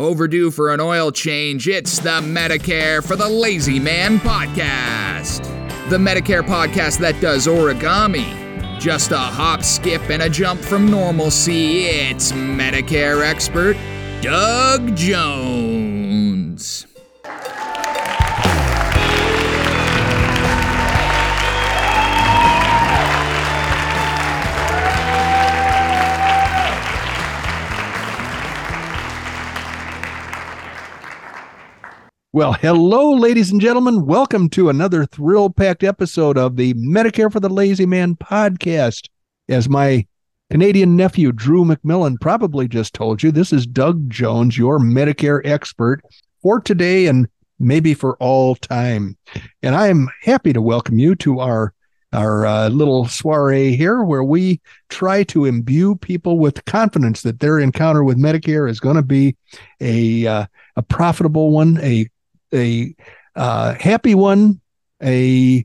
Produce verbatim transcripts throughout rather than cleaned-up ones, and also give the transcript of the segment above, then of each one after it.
Overdue for an oil change, it's the Medicare for the Lazy Man podcast. The Medicare podcast that does origami. Just a hop, skip, and a jump from normalcy, it's Medicare expert Doug Jones. Well, hello, ladies and gentlemen. Welcome to another thrill-packed episode of the Medicare for the Lazy Man podcast. As my Canadian nephew, Drew McMillan, probably just told you, this is Doug Jones, your Medicare expert for today and maybe for all time. And I am happy to welcome you to our, our uh, little soiree here where we try to imbue people with confidence that their encounter with Medicare is going to be a, uh, a profitable one, a a uh, happy one, a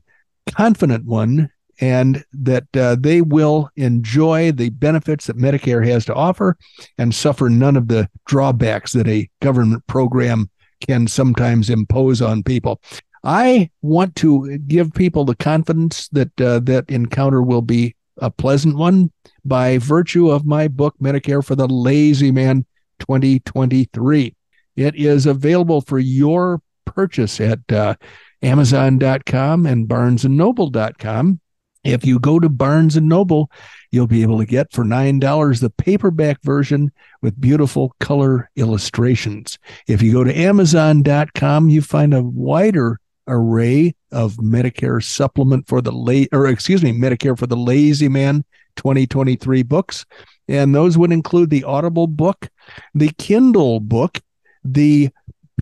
confident one, and that uh, they will enjoy the benefits that Medicare has to offer and suffer none of the drawbacks that a government program can sometimes impose on people. I want to give people the confidence that uh, that encounter will be a pleasant one by virtue of my book, Medicare for the Lazy Man twenty twenty-three. It is available for your purchase at uh, amazon dot com and barnes and noble dot com. If you go to Barnes and Noble, you'll be able to get for nine dollars the paperback version with beautiful color illustrations. If you go to amazon dot com, you find a wider array of Medicare supplement for the late, or excuse me, Medicare for the Lazy Man twenty twenty-three books. And those would include the Audible book, the Kindle book, the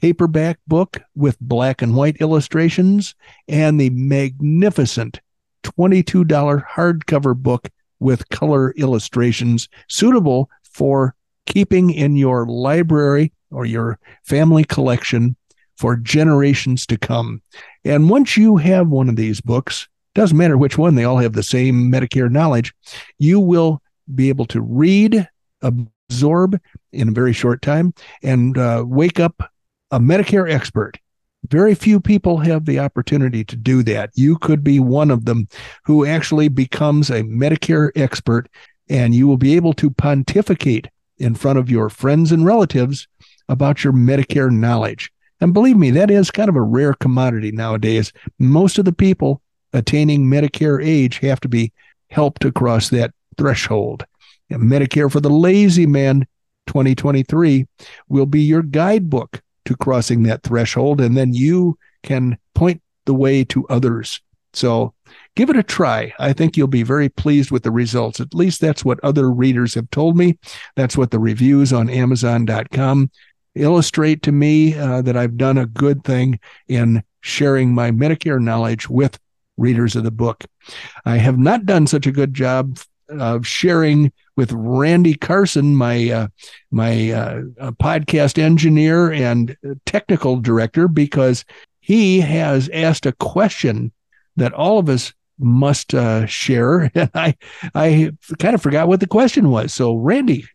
paperback book with black and white illustrations, and the magnificent twenty-two dollars hardcover book with color illustrations suitable for keeping in your library or your family collection for generations to come. And once you have one of these books, doesn't matter which one, they all have the same Medicare knowledge, you will be able to read, absorb in a very short time, and uh, wake up a Medicare expert. Very few people have the opportunity to do that. You could be one of them who actually becomes a Medicare expert, and you will be able to pontificate in front of your friends and relatives about your Medicare knowledge. And believe me, that is kind of a rare commodity nowadays. Most of the people attaining Medicare age have to be helped across that threshold. And Medicare for the Lazy Man twenty twenty-three will be your guidebook to crossing that threshold, and then you can point the way to others. So give it a try. I think you'll be very pleased with the results. At least that's what other readers have told me. That's what the reviews on amazon dot com illustrate to me, uh, that I've done a good thing in sharing my Medicare knowledge with readers of the book. I have not done such a good job of sharing with Randy Carson, my uh, my uh, podcast engineer and technical director, because he has asked a question that all of us must uh, share. And I, I kind of forgot what the question was. So, Randy,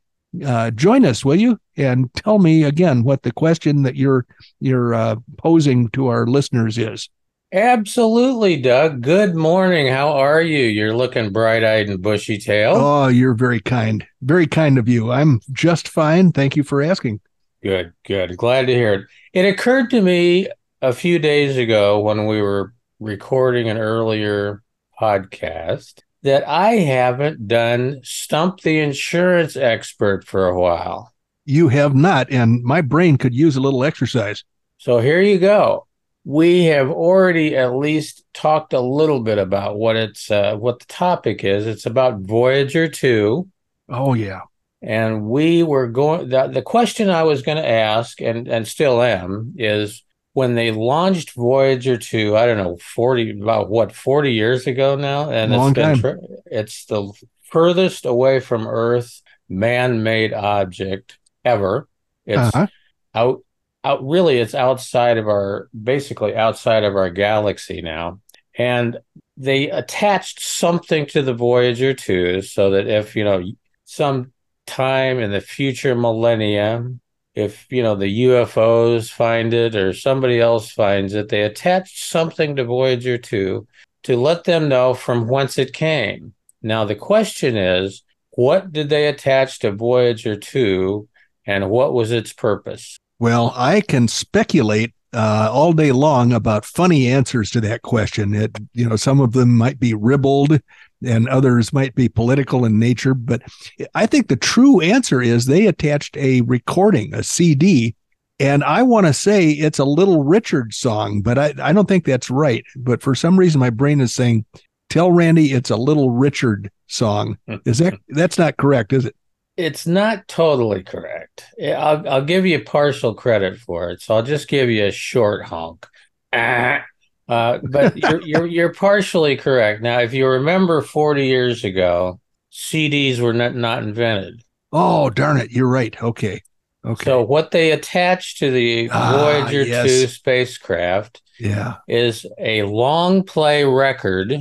uh, join us, will you? And tell me again what the question that you're, you're uh, posing to our listeners is. Absolutely, Doug. Good morning. How are you? You're looking bright-eyed and bushy-tailed. Oh, you're very kind. Very kind of you. I'm just fine. Thank you for asking. Good, good. Glad to hear it. It occurred to me a few days ago when we were recording an earlier podcast that I haven't done Stump the Insurance Expert for a while. You have not, and my brain could use a little exercise. So here you go. We have already at least talked a little bit about what it's uh, what the topic is. It's about Voyager two. Oh, yeah. And we were going, the, the question I was going to ask, and, and still am, is when they launched Voyager two, I don't know, forty, about what, forty years ago now? And Long it's, been, it's the furthest away from Earth man-made object ever. It's uh-huh. out. Out, really, it's outside of our, basically outside of our galaxy now. And they attached something to the Voyager two so that if, you know, some time in the future millennia, if, you know, the U F Os find it or somebody else finds it, they attach something to Voyager two to let them know from whence it came. Now, the question is, what did they attach to Voyager two and what was its purpose? Well, I can speculate uh, all day long about funny answers to that question. It, you know, some of them might be ribald and others might be political in nature. But I think the true answer is they attached a recording, a C D. And I want to say it's a Little Richard song, but I, I don't think that's right. But for some reason, my brain is saying, tell Randy it's a Little Richard song. Is that that's not correct, is it? It's not totally correct. I'll, I'll give you partial credit for it. So I'll just give you a short honk. Ah. Uh, but you're, you're, you're partially correct. Now, if you remember forty years ago, C Ds were not, not invented. Oh, darn it. You're right. Okay. Okay. So what they attached to the ah, Voyager yes. two spacecraft yeah. is a long play record.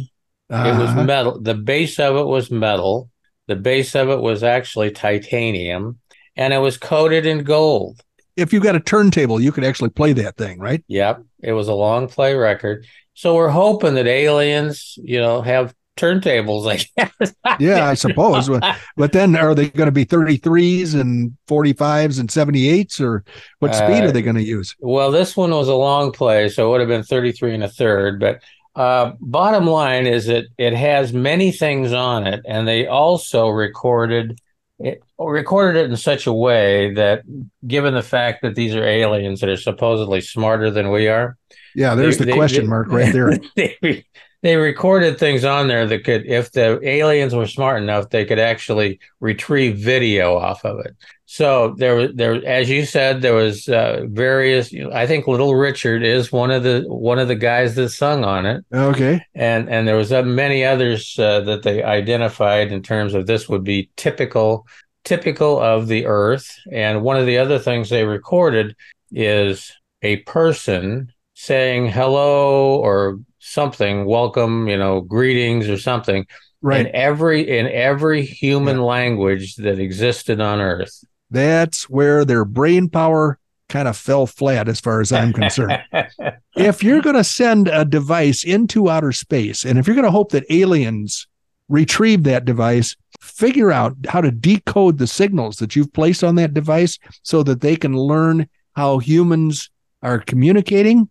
Uh-huh. It was metal. The base of it was metal. The base of it was actually titanium, and it was coated in gold. If you've got a turntable, you could actually play that thing, right? Yep. It was a long play record. So we're hoping that aliens, you know, have turntables, I guess. Yeah, I suppose. But then are they going to be thirty-threes and forty-fives and seventy-eights, or what speed uh, are they going to use? Well, this one was a long play, so it would have been thirty-three and a third. But uh, bottom line is that it has many things on it, and they also recorded It recorded it in such a way that, given the fact that these are aliens that are supposedly smarter than we are. Yeah, there's they, the they, question they, mark right there. They, they recorded things on there that could, if the aliens were smart enough, they could actually retrieve video off of it. So there was, there, as you said, there was uh, various, you know, I think Little Richard is one of the, one of the guys that sung on it. Okay. And, and there was uh, many others uh, that they identified in terms of this would be typical, typical of the Earth. And one of the other things they recorded is a person saying hello or something, welcome, you know, greetings or something. Right. In every, in every human yeah. language that existed on Earth. That's where their brain power kind of fell flat, as far as I'm concerned. If you're going to send a device into outer space, and if you're going to hope that aliens retrieve that device, figure out how to decode the signals that you've placed on that device so that they can learn how humans are communicating.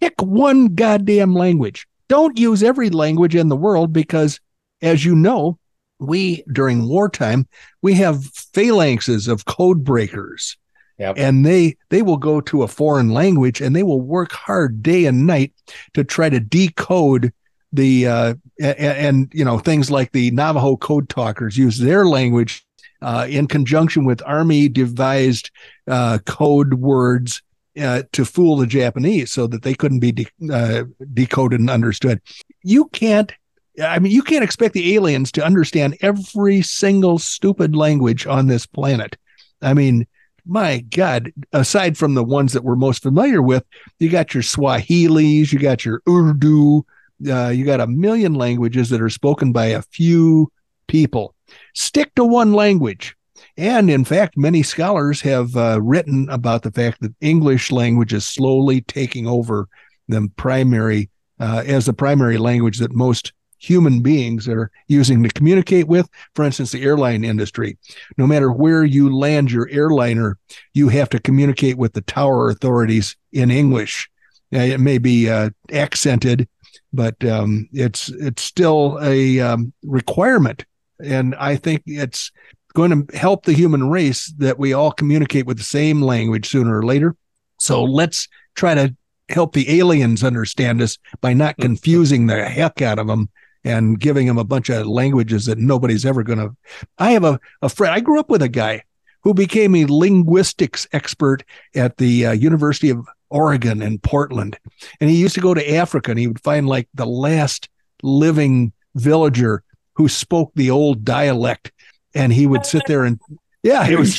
Pick one goddamn language. Don't use every language in the world because, as you know, we, during wartime, we have phalanxes of code breakers, yep. and they they will go to a foreign language and they will work hard day and night to try to decode the, uh, and, and, you know, things like the Navajo code talkers use their language uh, in conjunction with army-devised uh, code words uh, to fool the Japanese so that they couldn't be de- uh, decoded and understood. You can't I mean, you can't expect the aliens to understand every single stupid language on this planet. I mean, my God, aside from the ones that we're most familiar with, you got your Swahilis, you got your Urdu, uh, you got a million languages that are spoken by a few people. Stick to one language. And in fact, many scholars have uh, written about the fact that English language is slowly taking over the primary, uh, as the primary language that most human beings are using to communicate with. For instance, the airline industry. No matter where you land your airliner, you have to communicate with the tower authorities in English. Now, it may be uh, accented, but um, it's it's still a um, requirement. And I think it's going to help the human race that we all communicate with the same language sooner or later. So let's try to help the aliens understand us by not confusing the heck out of them and giving them a bunch of languages that nobody's ever going to. I have a, a friend, I grew up with a guy who became a linguistics expert at the uh, University of Oregon in Portland. And he used to go to Africa and he would find like the last living villager who spoke the old dialect. And he would sit there and, yeah, it was.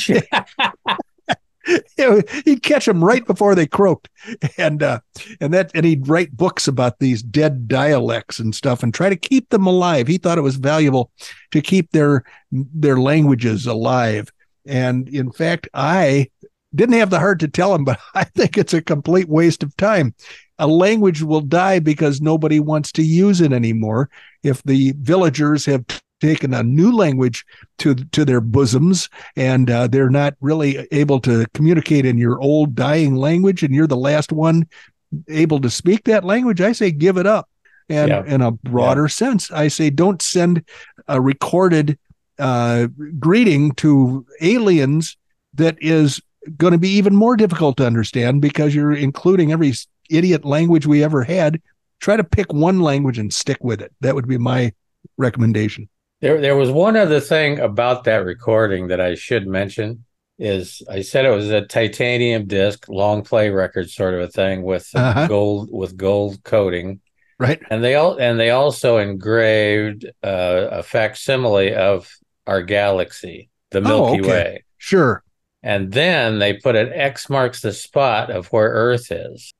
He'd catch them right before they croaked, and uh, and that and he'd write books about these dead dialects and stuff, and try to keep them alive. He thought it was valuable to keep their their languages alive. And in fact, I didn't have the heart to tell him, but I think it's a complete waste of time. A language will die because nobody wants to use it anymore. If the villagers have taken a new language to to their bosoms and uh, they're not really able to communicate in your old dying language, and you're the last one able to speak that language, I say give it up. And yeah. in a broader yeah. sense, I say don't send a recorded uh, greeting to aliens that is going to be even more difficult to understand because you're including every idiot language we ever had. Try to pick one language and stick with it. That would be my recommendation. There, there was one other thing about that recording that I should mention. Is I said it was a titanium disc, long play record sort of a thing with uh-huh. gold with gold coating, right? And they all and they also engraved uh, a facsimile of our galaxy, the Milky oh, okay. Way. Sure. And then they put an X marks the spot of where Earth is.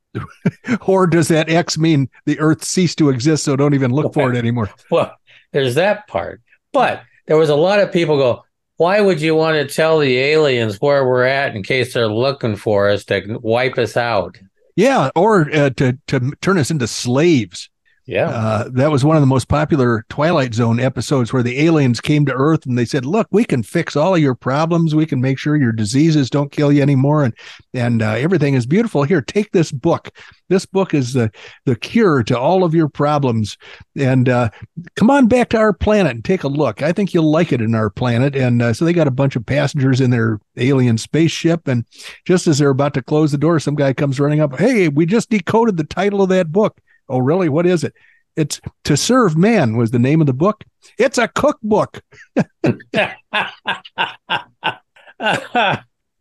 Or does that X mean the Earth ceased to exist, so don't even look okay. for it anymore? Well, there's that part. But there was a lot of people go, why would you want to tell the aliens where we're at in case they're looking for us to wipe us out? Yeah, or uh, to, to turn us into slaves. Yeah, uh, that was one of the most popular Twilight Zone episodes where the aliens came to Earth and they said, look, we can fix all of your problems. We can make sure your diseases don't kill you anymore. And and uh, everything is beautiful. Here, take this book. This book is the, the cure to all of your problems. And uh, come on back to our planet and take a look. I think you'll like it in our planet. And uh, so they got a bunch of passengers in their alien spaceship. And just as they're about to close the door, some guy comes running up. Hey, we just decoded the title of that book. Oh, really? What is it? It's To Serve Man was the name of the book. It's a cookbook.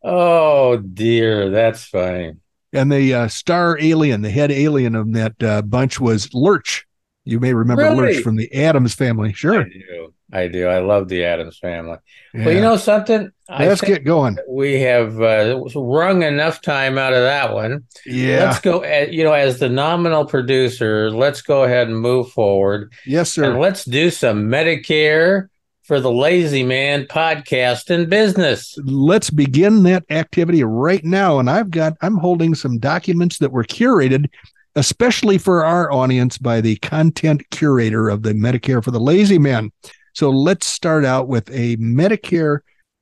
Oh, dear. That's funny. And the uh, star alien, the head alien of that uh, bunch was Lurch. You may remember really? Lurch from the Adams Family. Sure. I do. I do. I love the Adams Family. Yeah. Well, you know something? Let's I get going. We have uh, wrung enough time out of that one. Yeah. Let's go, you know, as the nominal producer, let's go ahead and move forward. Yes, sir. And let's do some Medicare for the Lazy Man podcast and business. Let's begin that activity right now. And I've got, I'm holding some documents that were curated especially for our audience by the content curator of the Medicare for the Lazy Man. So let's start out with a Medicare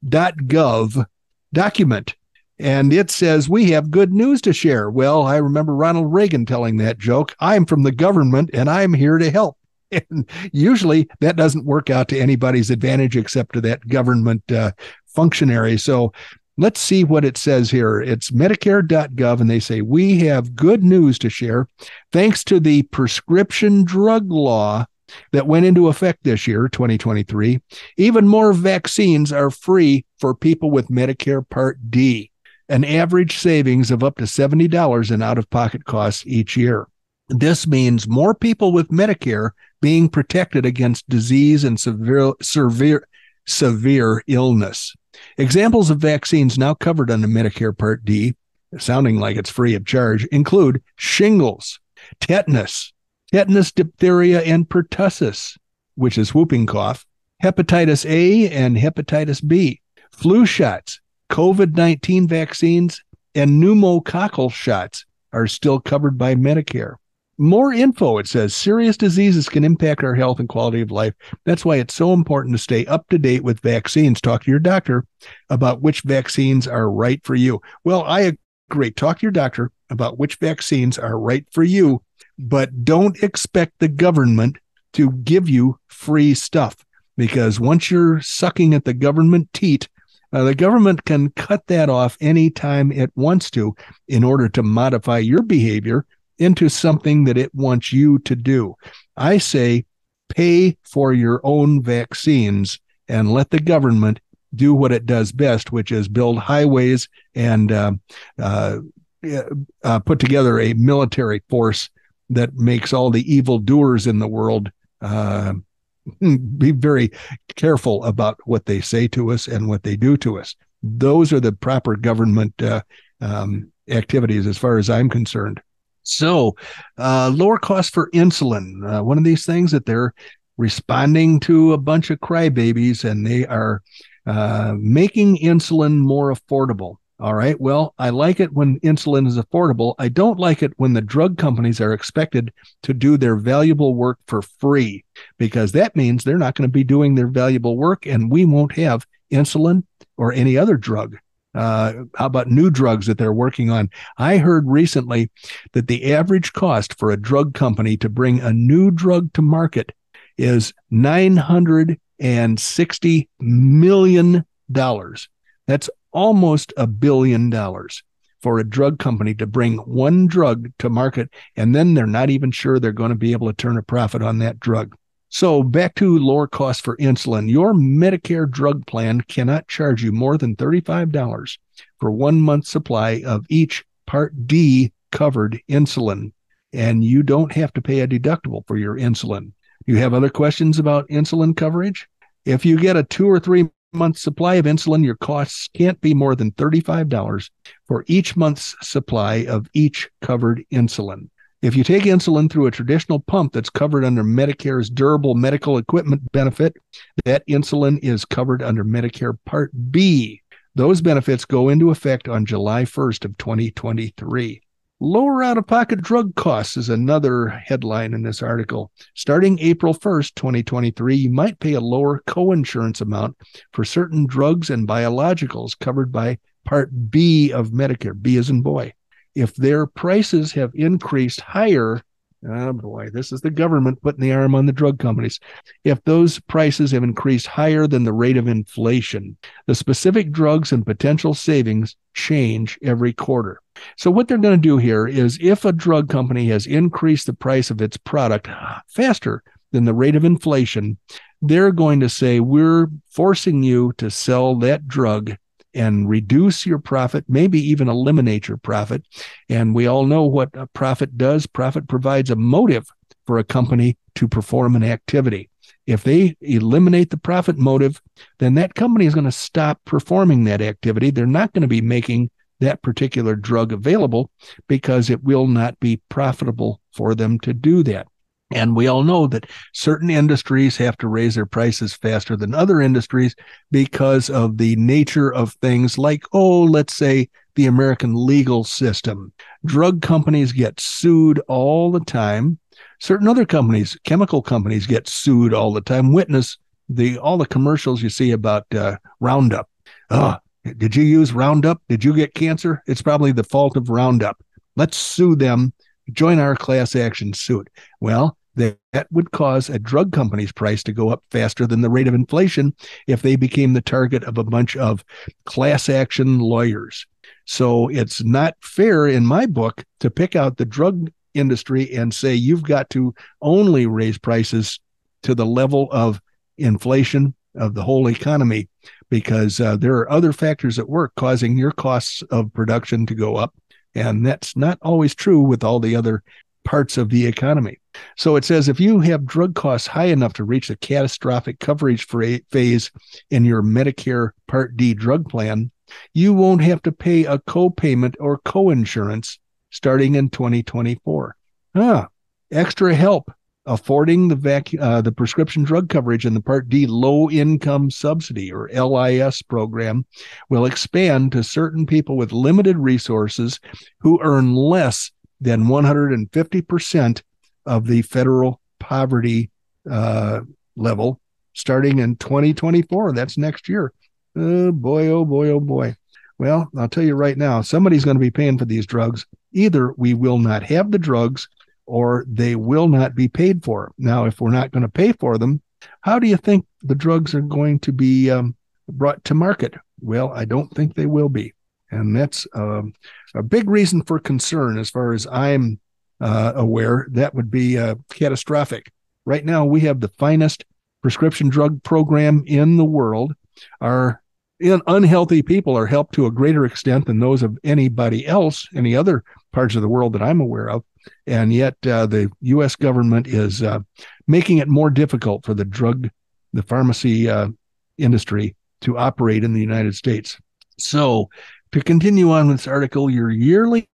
dot gov document. And it says, we have good news to share. Well, I remember Ronald Reagan telling that joke. I'm from the government and I'm here to help. And usually that doesn't work out to anybody's advantage except to that government uh, functionary. So let's see what it says here. It's Medicare dot gov, and they say, we have good news to share. Thanks to the prescription drug law that went into effect this year, twenty twenty-three, even more vaccines are free for people with Medicare Part D, an average savings of up to seventy dollars in out-of-pocket costs each year. This means more people with Medicare being protected against disease and severe, severe, severe illness. Examples of vaccines now covered under Medicare Part D, sounding like it's free of charge, include shingles, tetanus, tetanus, diphtheria, and pertussis, which is whooping cough, hepatitis A and hepatitis B, flu shots, COVID nineteen vaccines, and pneumococcal shots are still covered by Medicare. More info, it says, serious diseases can impact our health and quality of life. That's why it's so important to stay up to date with vaccines. Talk to your doctor about which vaccines are right for you. Well, I agree. Talk to your doctor about which vaccines are right for you, but don't expect the government to give you free stuff, because once you're sucking at the government teat, Uh, the government can cut that off anytime it wants to in order to modify your behavior into something that it wants you to do. I say pay for your own vaccines and let the government do what it does best, which is build highways and uh, uh, uh, put together a military force that makes all the evildoers in the world uh be very careful about what they say to us and what they do to us. Those are the proper government uh, um, activities as far as I'm concerned. So uh, lower cost for insulin, uh, one of these things that they're responding to a bunch of crybabies, and they are uh, making insulin more affordable. All right. Well, I like it when insulin is affordable. I don't like it when the drug companies are expected to do their valuable work for free, because that means they're not going to be doing their valuable work, and we won't have insulin or any other drug. Uh, how about new drugs that they're working on? I heard recently that the average cost for a drug company to bring a new drug to market is nine hundred sixty million dollars. That's almost a billion dollars for a drug company to bring one drug to market, and then they're not even sure they're going to be able to turn a profit on that drug. So back to lower cost for insulin. Your Medicare drug plan cannot charge you more than thirty-five dollars for one month's supply of each Part D covered insulin, and you don't have to pay a deductible for your insulin. You have other questions about insulin coverage? If you get a two or three month supply of insulin, your costs can't be more than thirty-five dollars for each month's supply of each covered insulin. If you take insulin through a traditional pump that's covered under Medicare's durable medical equipment benefit, that insulin is covered under Medicare Part B. Those benefits go into effect on July first of twenty twenty-three. Lower out-of-pocket drug costs is another headline in this article. Starting April first, twenty twenty-three, you might pay a lower coinsurance amount for certain drugs and biologicals covered by Part B of Medicare, B as in boy. If their prices have increased higher, oh boy, this is the government putting the arm on the drug companies. If those prices have increased higher than the rate of inflation, the specific drugs and potential savings change every quarter. So what they're going to do here is, if a drug company has increased the price of its product faster than the rate of inflation, they're going to say, we're forcing you to sell that drug and reduce your profit, maybe even eliminate your profit. And we all know what a profit does. Profit provides a motive for a company to perform an activity. If they eliminate the profit motive, then that company is going to stop performing that activity. They're not going to be making that particular drug available because it will not be profitable for them to do that. And we all know that certain industries have to raise their prices faster than other industries because of the nature of things like, oh, let's say the American legal system. Drug companies get sued all the time. Certain other companies, chemical companies, get sued all the time. Witness the all the commercials you see about uh, Roundup. Oh, did you use Roundup? Did you get cancer? It's probably the fault of Roundup. Let's sue them. Join our class action suit. Well, that would cause a drug company's price to go up faster than the rate of inflation if they became the target of a bunch of class action lawyers. So it's not fair, in my book, to pick out the drug industry and say you've got to only raise prices to the level of inflation of the whole economy, because uh, there are other factors at work causing your costs of production to go up. And that's not always true with all the other parts of the economy. So it says, if you have drug costs high enough to reach the catastrophic coverage phase in your Medicare Part D drug plan, you won't have to pay a copayment or coinsurance starting in twenty twenty-four. Ah, extra help affording the vac- uh, the prescription drug coverage in the Part D low-income subsidy, or L I S program, will expand to certain people with limited resources who earn less than one hundred fifty percent of the federal poverty uh, level starting in twenty twenty-four. That's next year. Oh, boy, oh, boy, oh, boy. Well, I'll tell you right now, somebody's going to be paying for these drugs. Either we will not have the drugs, or they will not be paid for. Now, if we're not going to pay for them, how do you think the drugs are going to be um, brought to market? Well, I don't think they will be. And that's um, a big reason for concern as far as I'm uh, aware. That would be uh, catastrophic. Right now, we have the finest prescription drug program in the world. Our unhealthy people are helped to a greater extent than those of anybody else, any other parts of the world that I'm aware of. And yet uh, the U S government is uh, making it more difficult for the drug, the pharmacy uh, industry to operate in the United States. So to continue on with this article, your yearly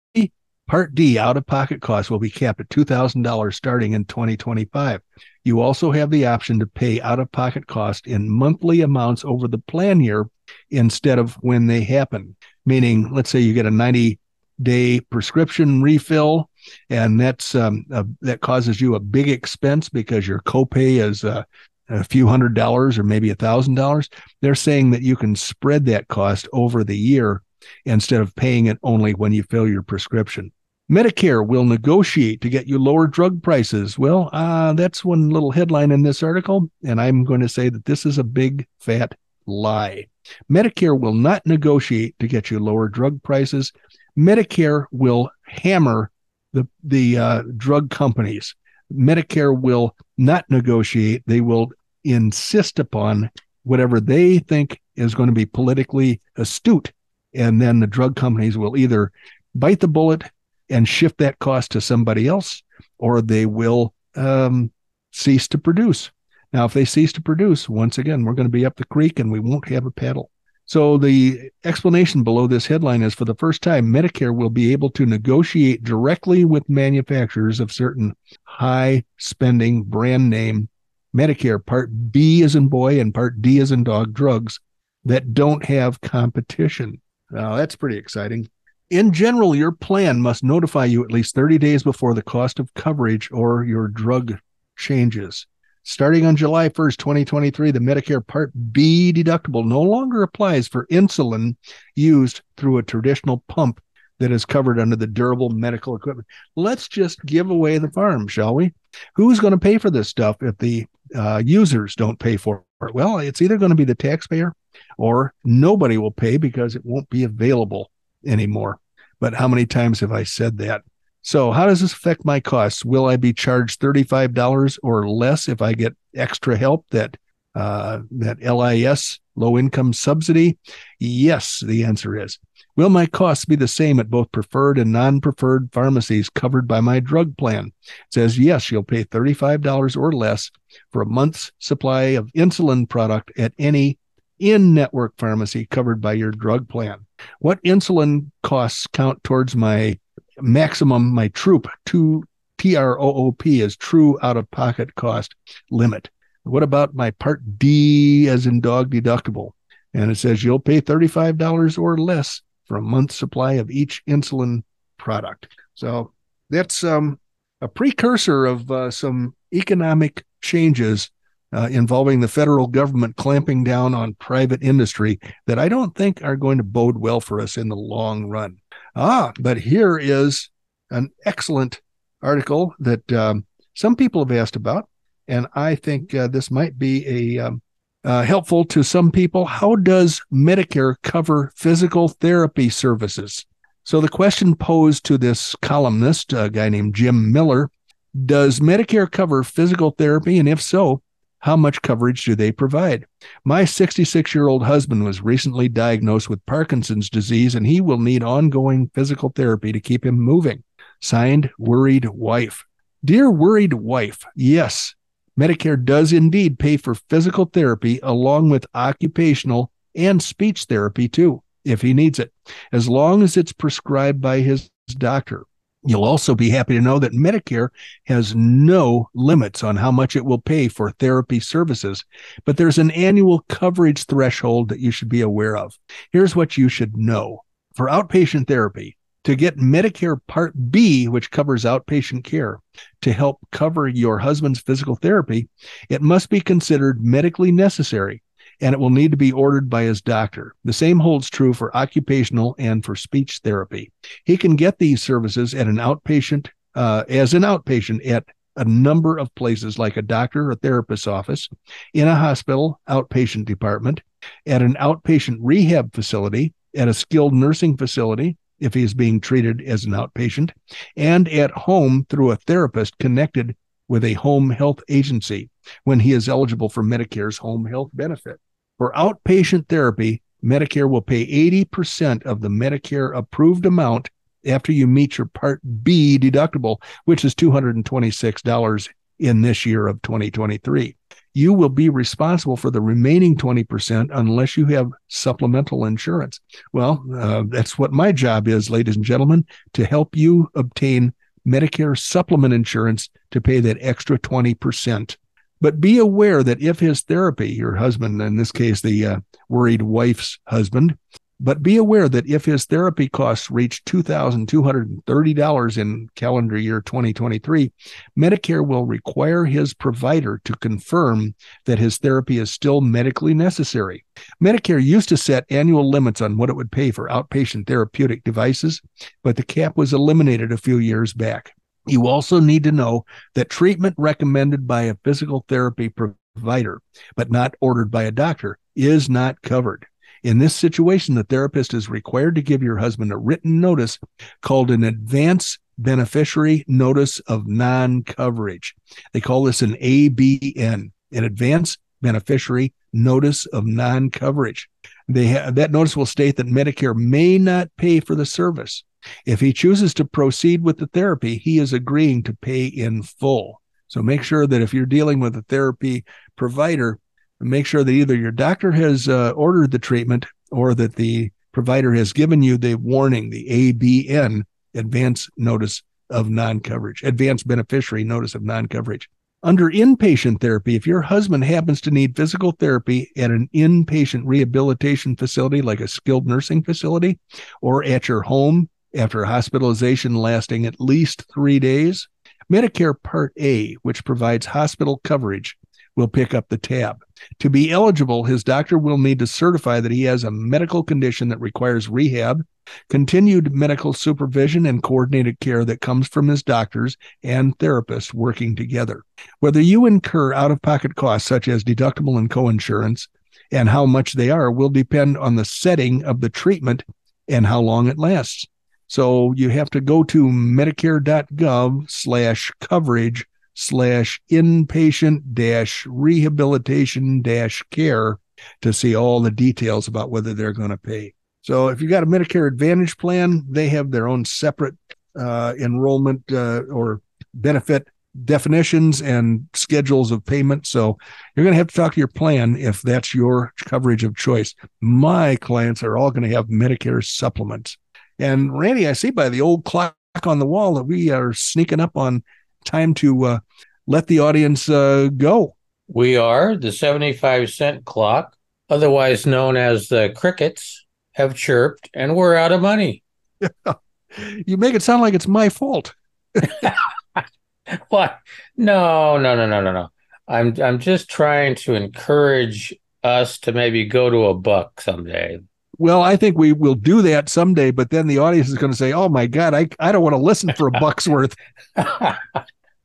Part D out-of-pocket costs will be capped at two thousand dollars starting in twenty twenty-five. You also have the option to pay out-of-pocket costs in monthly amounts over the plan year instead of when they happen. meaning let's say you get a ninety-day prescription refill, and that's um, uh, that causes you a big expense because your copay is uh, a few hundred dollars or maybe a thousand dollars. They're saying that you can spread that cost over the year instead of paying it only when you fill your prescription. Medicare will negotiate to get you lower drug prices. Well, uh, that's one little headline in this article, and I'm going to say that this is a big, fat lie. Medicare will not negotiate to get you lower drug prices. Medicare will hammer the, the uh, drug companies. Medicare will not negotiate. They will insist upon whatever they think is going to be politically astute, and then the drug companies will either bite the bullet and shift that cost to somebody else, or they will um, cease to produce. Now, if they cease to produce, once again, we're going to be up the creek and we won't have a paddle. So the explanation below this headline is, for the first time, Medicare will be able to negotiate directly with manufacturers of certain high-spending brand name Medicare Part B as in boy and Part D as in dog drugs that don't have competition. Now, that's pretty exciting. In general, your plan must notify you at least thirty days before the cost of coverage or your drug changes. Starting on July first, twenty twenty-three, the Medicare Part B deductible no longer applies for insulin used through a traditional pump that is covered under the durable medical equipment. Let's just give away the farm, shall we? Who's going to pay for this stuff if the uh, users don't pay for it? Well, it's either going to be the taxpayer or nobody will pay because it won't be available anymore. But how many times have I said that? So how does this affect my costs? Will I be charged thirty-five dollars or less if I get extra help, that uh, that L I S, low-income subsidy? Yes, the answer is. Will my costs be the same at both preferred and non-preferred pharmacies covered by my drug plan? It says, yes, you'll pay thirty-five dollars or less for a month's supply of insulin product at any in-network pharmacy covered by your drug plan. What insulin costs count towards my maximum, my TROOP, T R O O P is true out-of-pocket cost limit? What about my Part D as in dog deductible? And it says you'll pay thirty-five dollars or less for a month's supply of each insulin product. So that's um, a precursor of uh, some economic changes Uh, involving the federal government clamping down on private industry that I don't think are going to bode well for us in the long run. Ah, but here is an excellent article that um, some people have asked about, and I think uh, this might be a um, uh, helpful to some people. How does Medicare cover physical therapy services? So the question posed to this columnist, a guy named Jim Miller, does Medicare cover physical therapy, and if so, how much coverage do they provide? My sixty-six-year-old husband was recently diagnosed with Parkinson's disease, and he will need ongoing physical therapy to keep him moving. Signed, Worried Wife. Dear Worried Wife, yes, Medicare does indeed pay for physical therapy along with occupational and speech therapy, too, if he needs it, as long as it's prescribed by his doctor. You'll also be happy to know that Medicare has no limits on how much it will pay for therapy services, but there's an annual coverage threshold that you should be aware of. Here's what you should know. For outpatient therapy, to get Medicare Part B, which covers outpatient care, to help cover your husband's physical therapy, it must be considered medically necessary, and it will need to be ordered by his doctor. The same holds true for occupational and for speech therapy. He can get these services at an outpatient, uh, as an outpatient at a number of places like a doctor or therapist's office, in a hospital outpatient department, at an outpatient rehab facility, at a skilled nursing facility if he is being treated as an outpatient, and at home through a therapist connected with a home health agency when he is eligible for Medicare's home health benefit. For outpatient therapy, Medicare will pay eighty percent of the Medicare-approved amount after you meet your Part B deductible, which is two hundred twenty-six dollars in this year of twenty twenty-three. You will be responsible for the remaining twenty percent unless you have supplemental insurance. Well, uh, that's what my job is, ladies and gentlemen, to help you obtain Medicare supplement insurance to pay that extra twenty percent. But be aware that if his therapy, your husband, in this case, the uh, worried wife's husband, But be aware that if his therapy costs reach two thousand two hundred thirty dollars in calendar year twenty twenty-three, Medicare will require his provider to confirm that his therapy is still medically necessary. Medicare used to set annual limits on what it would pay for outpatient therapeutic devices, but the cap was eliminated a few years back. You also need to know that treatment recommended by a physical therapy provider, but not ordered by a doctor, is not covered. In this situation, the therapist is required to give your husband a written notice called an Advance Beneficiary Notice of Non-Coverage. They call this an A B N, an Advance Beneficiary Notice of Non-Coverage. They ha- that notice will state that Medicare may not pay for the service. If he chooses to proceed with the therapy, he is agreeing to pay in full. So make sure that if you're dealing with a therapy provider, make sure that either your doctor has uh, ordered the treatment or that the provider has given you the warning, the A B N, Advance Notice of Non-Coverage, Advance Beneficiary Notice of Non-Coverage. Under inpatient therapy, if your husband happens to need physical therapy at an inpatient rehabilitation facility like a skilled nursing facility or at your home after hospitalization lasting at least three days, Medicare Part A, which provides hospital coverage, will pick up the tab. To be eligible, his doctor will need to certify that he has a medical condition that requires rehab, continued medical supervision, and coordinated care that comes from his doctors and therapists working together. Whether you incur out-of-pocket costs such as deductible and coinsurance and how much they are will depend on the setting of the treatment and how long it lasts. So you have to go to Medicare.gov slash coverage slash inpatient dash rehabilitation dash care to see all the details about whether they're going to pay. So if you got a Medicare Advantage plan, they have their own separate uh, enrollment uh, or benefit definitions and schedules of payment. So you're going to have to talk to your plan if that's your coverage of choice. My clients are all going to have Medicare supplements. And Randy, I see by the old clock on the wall that we are sneaking up on time to uh, let the audience uh, go. We are. The seventy-five cent clock, otherwise known as the crickets, have chirped, and we're out of money. You make it sound like it's my fault. What? No, no, no, no, no, no. I'm I'm just trying to encourage us to maybe go to a buck someday. Well, I think we will do that someday, but then the audience is going to say, oh, my God, I, I don't want to listen for a buck's worth.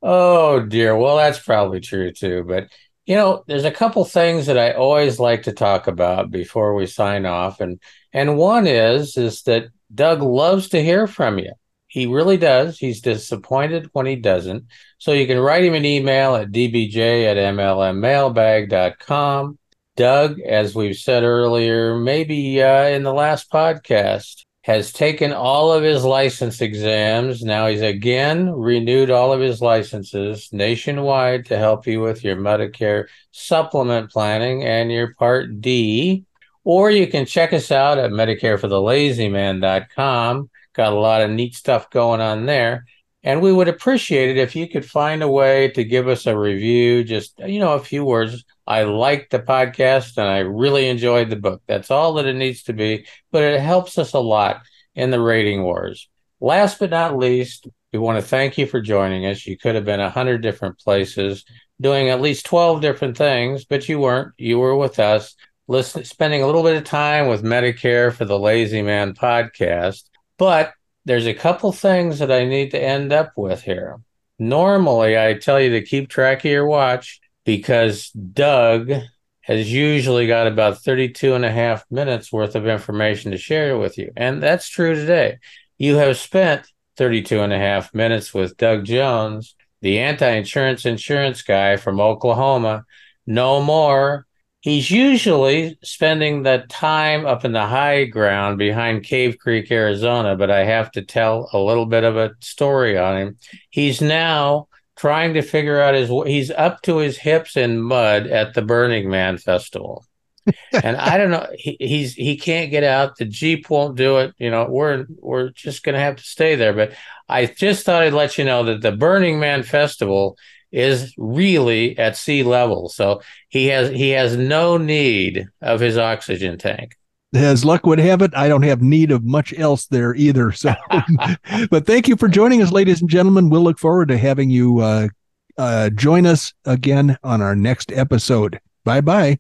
Oh, dear. Well, that's probably true, too. But, you know, there's a couple things that I always like to talk about before we sign off. And and one is, is that Doug loves to hear from you. He really does. He's disappointed when he doesn't. So you can write him an email at D B J at M L M Mailbag dot com. Doug, as we've said earlier, maybe uh, in the last podcast, has taken all of his license exams. Now he's again renewed all of his licenses nationwide to help you with your Medicare supplement planning and your Part D. Or you can check us out at Medicare for the Lazy Man dot com. Got a lot of neat stuff going on there. And we would appreciate it if you could find a way to give us a review, just, you know, a few words. I liked the podcast and I really enjoyed the book. That's all that it needs to be, but it helps us a lot in the rating wars. Last but not least, we want to thank you for joining us. You could have been one hundred different places doing at least twelve different things, but you weren't. You were with us, listening, spending a little bit of time with Medicare for the Lazy Man podcast. But there's a couple things that I need to end up with here. Normally, I tell you to keep track of your watch because Doug has usually got about thirty-two and a half minutes worth of information to share with you. And that's true today. You have spent thirty-two and a half minutes with Doug Jones, the anti-insurance insurance guy from Oklahoma. No more. He's usually spending the time up in the high ground behind Cave Creek, Arizona, but I have to tell a little bit of a story on him. He's now trying to figure out his, he's up to his hips in mud at the Burning Man Festival. And I don't know, he, he's, he can't get out. The Jeep won't do it. You know, we're, we're just going to have to stay there. But I just thought I'd let you know that the Burning Man Festival is really at sea level. So he has he has no need of his oxygen tank. as luck would have it, I don't have need of much else there either. So, but thank you for joining us, ladies and gentlemen. We'll look forward to having you uh, uh, join us again on our next episode. Bye-bye.